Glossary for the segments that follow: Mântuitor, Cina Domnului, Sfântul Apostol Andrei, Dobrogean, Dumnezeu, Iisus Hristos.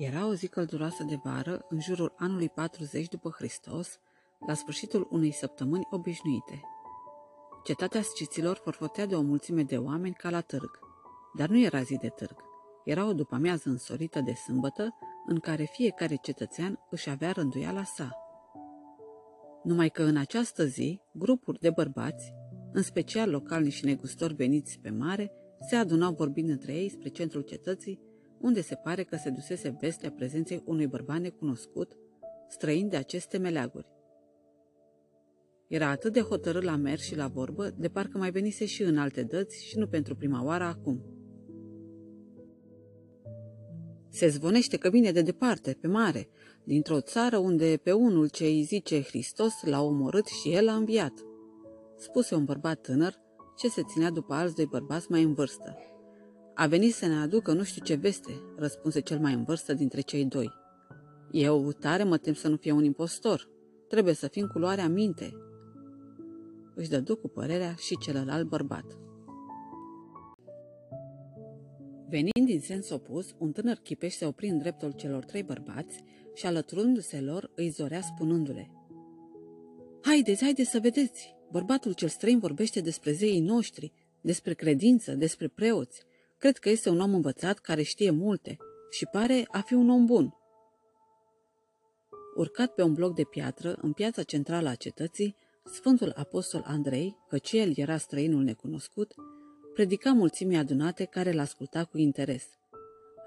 Era o zi călduroasă de vară, în jurul anului 40 după Hristos, la sfârșitul unei săptămâni obișnuite. Cetatea sciților forfotea de o mulțime de oameni ca la târg, dar nu era zi de târg. Era o după-amiază însorită de sâmbătă, în care fiecare cetățean își avea rânduiala sa. Numai că în această zi, grupuri de bărbați, în special localnici și negustori veniți pe mare, se adunau vorbind între ei spre centrul cetății, unde se pare că se dusese vestea prezenței unui bărbat necunoscut, străin de aceste meleaguri. Era atât de hotărât la mers și la vorbă, de parcă mai venise și în alte dăți și nu pentru prima oară acum. Se zvonește că vine de departe, pe mare, dintr-o țară unde pe unul ce îi zice Hristos l-a omorât și el a înviat, spuse un bărbat tânăr ce se ținea după alți doi bărbați mai în vârstă. A venit să ne aducă nu știu ce veste, răspunse cel mai în vârstă dintre cei doi. Eu tare mă tem să nu fie un impostor, trebuie să fim cu luarea minte. Își dădu cu părerea și celălalt bărbat. Venind din sens opus, un tânăr chipeș se opri în dreptul celor trei bărbați și, alăturându-se lor, îi zorea spunându-le: Haideți, haideți să vedeți! Bărbatul cel străin vorbește despre zeii noștri, despre credință, despre preoți. Cred că este un om învățat care știe multe și pare a fi un om bun. Urcat pe un bloc de piatră, în piața centrală a cetății, Sfântul Apostol Andrei, căci el era străinul necunoscut, predica mulțimii adunate care l-asculta cu interes.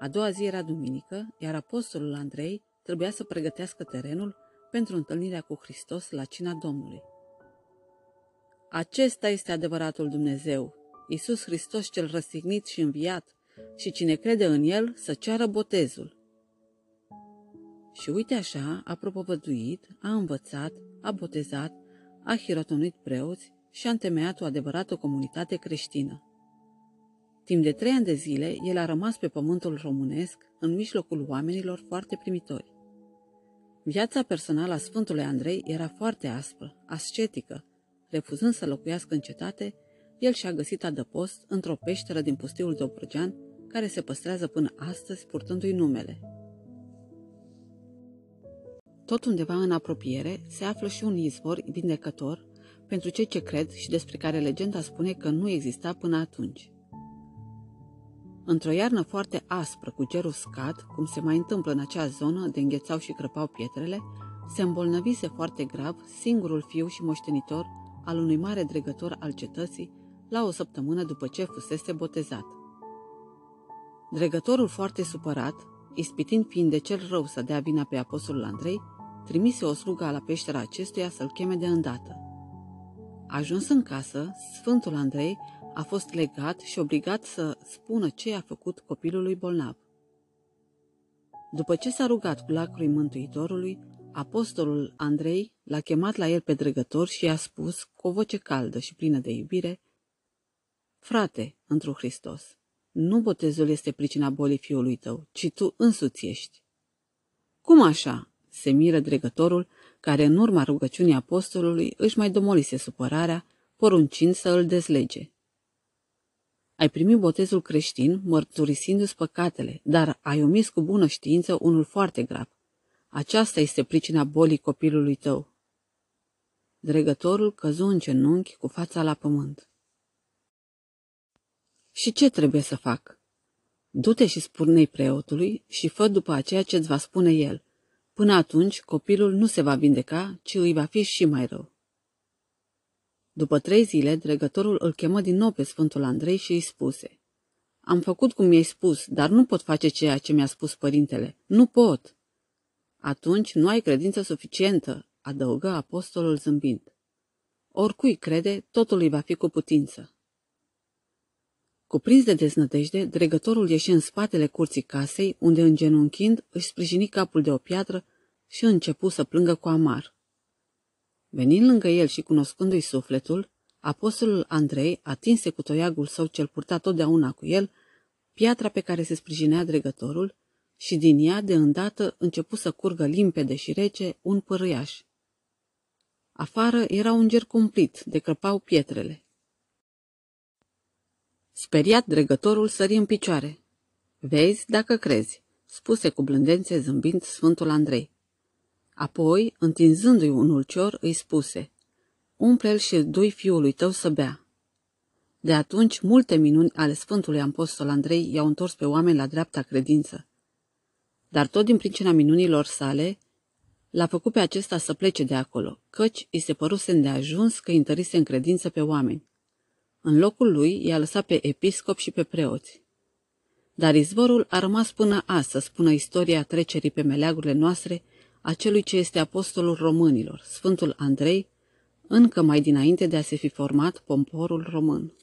A doua zi era duminică, iar apostolul Andrei trebuia să pregătească terenul pentru întâlnirea cu Hristos la Cina Domnului. Acesta este adevăratul Dumnezeu, Iisus Hristos cel răstignit și înviat, și cine crede în el să ceară botezul. Și uite așa a propovăduit, a învățat, a botezat, a hirotonit preoți și a întemeiat o adevărată comunitate creștină. Timp de 3 ani de zile, el a rămas pe pământul românesc, în mijlocul oamenilor foarte primitori. Viața personală a Sfântului Andrei era foarte aspră, ascetică. Refuzând să locuiască în cetate, el și-a găsit adăpost într-o peșteră din pustiul Dobrogean, care se păstrează până astăzi purtându-i numele. Tot undeva în apropiere se află și un izvor vindecător pentru cei ce cred și despre care legenda spune că nu exista până atunci. Într-o iarnă foarte aspră, cu ger uscat, cum se mai întâmplă în acea zonă de înghețau și crăpau pietrele, se îmbolnăvise foarte grav singurul fiu și moștenitor al unui mare dregător al cetății, la o săptămână după ce fusese botezat. Dregătorul, foarte supărat, ispitind fiind de cel rău să dea vina pe apostolul Andrei, trimise o slugă la peștera acestuia să-l cheme de îndată. Ajuns în casă, Sfântul Andrei a fost legat și obligat să spună ce a făcut copilului bolnav. După ce s-a rugat cu lacrimi Mântuitorului, apostolul Andrei l-a chemat la el pe dregător și i-a spus, cu o voce caldă și plină de iubire: Frate, întru Hristos, nu botezul este pricina bolii fiului tău, ci tu însuți ești. Cum așa? Se miră dregătorul, care în urma rugăciunii apostolului își mai domolise supărarea, poruncind să îl dezlege. Ai primit botezul creștin mărturisindu-ți păcatele, dar ai omis cu bună știință unul foarte grav. Aceasta este pricina bolii copilului tău. Dregătorul căzu în genunchi cu fața la pământ. Și ce trebuie să fac? Du-te și spune-i preotului și fă după aceea ce-ți va spune el. Până atunci, copilul nu se va vindeca, ci îi va fi și mai rău. După 3 zile, dregătorul îl chemă din nou pe Sfântul Andrei și îi spuse: Am făcut cum mi-ai spus, dar nu pot face ceea ce mi-a spus părintele. Nu pot! Atunci nu ai credință suficientă, adăugă apostolul zâmbind. Oricui crede, totul îi va fi cu putință. Cuprins de deznădejde, dregătorul ieși în spatele curții casei, unde, îngenunchind, își sprijini capul de o piatră și începu să plângă cu amar. Venind lângă el și cunoscându-i sufletul, apostolul Andrei atinse cu toiagul său ce-l purta totdeauna cu el piatra pe care se sprijinea dregătorul și din ea, de îndată, începu să curgă limpede și rece un pârâiaș. Afară era un ger cumplit, de crăpau pietrele. Speriat, dregătorul sări în picioare. Vezi dacă crezi, spuse cu blândețe zâmbind Sfântul Andrei. Apoi, întinzându-i un ulcior, îi spuse, umple-l și du-i fiului tău să bea. De atunci, multe minuni ale Sfântului Apostol Andrei i-au întors pe oameni la dreapta credință. Dar tot din pricina minunilor sale, l-a făcut pe acesta să plece de acolo, căci îi se păruse îndeajuns că întărise în credință pe oameni. În locul lui i-a lăsat pe episcop și pe preoți. Dar izvorul a rămas până azi să spună istoria trecerii pe meleagurile noastre a celui ce este apostolul românilor, Sfântul Andrei, încă mai dinainte de a se fi format pomporul român.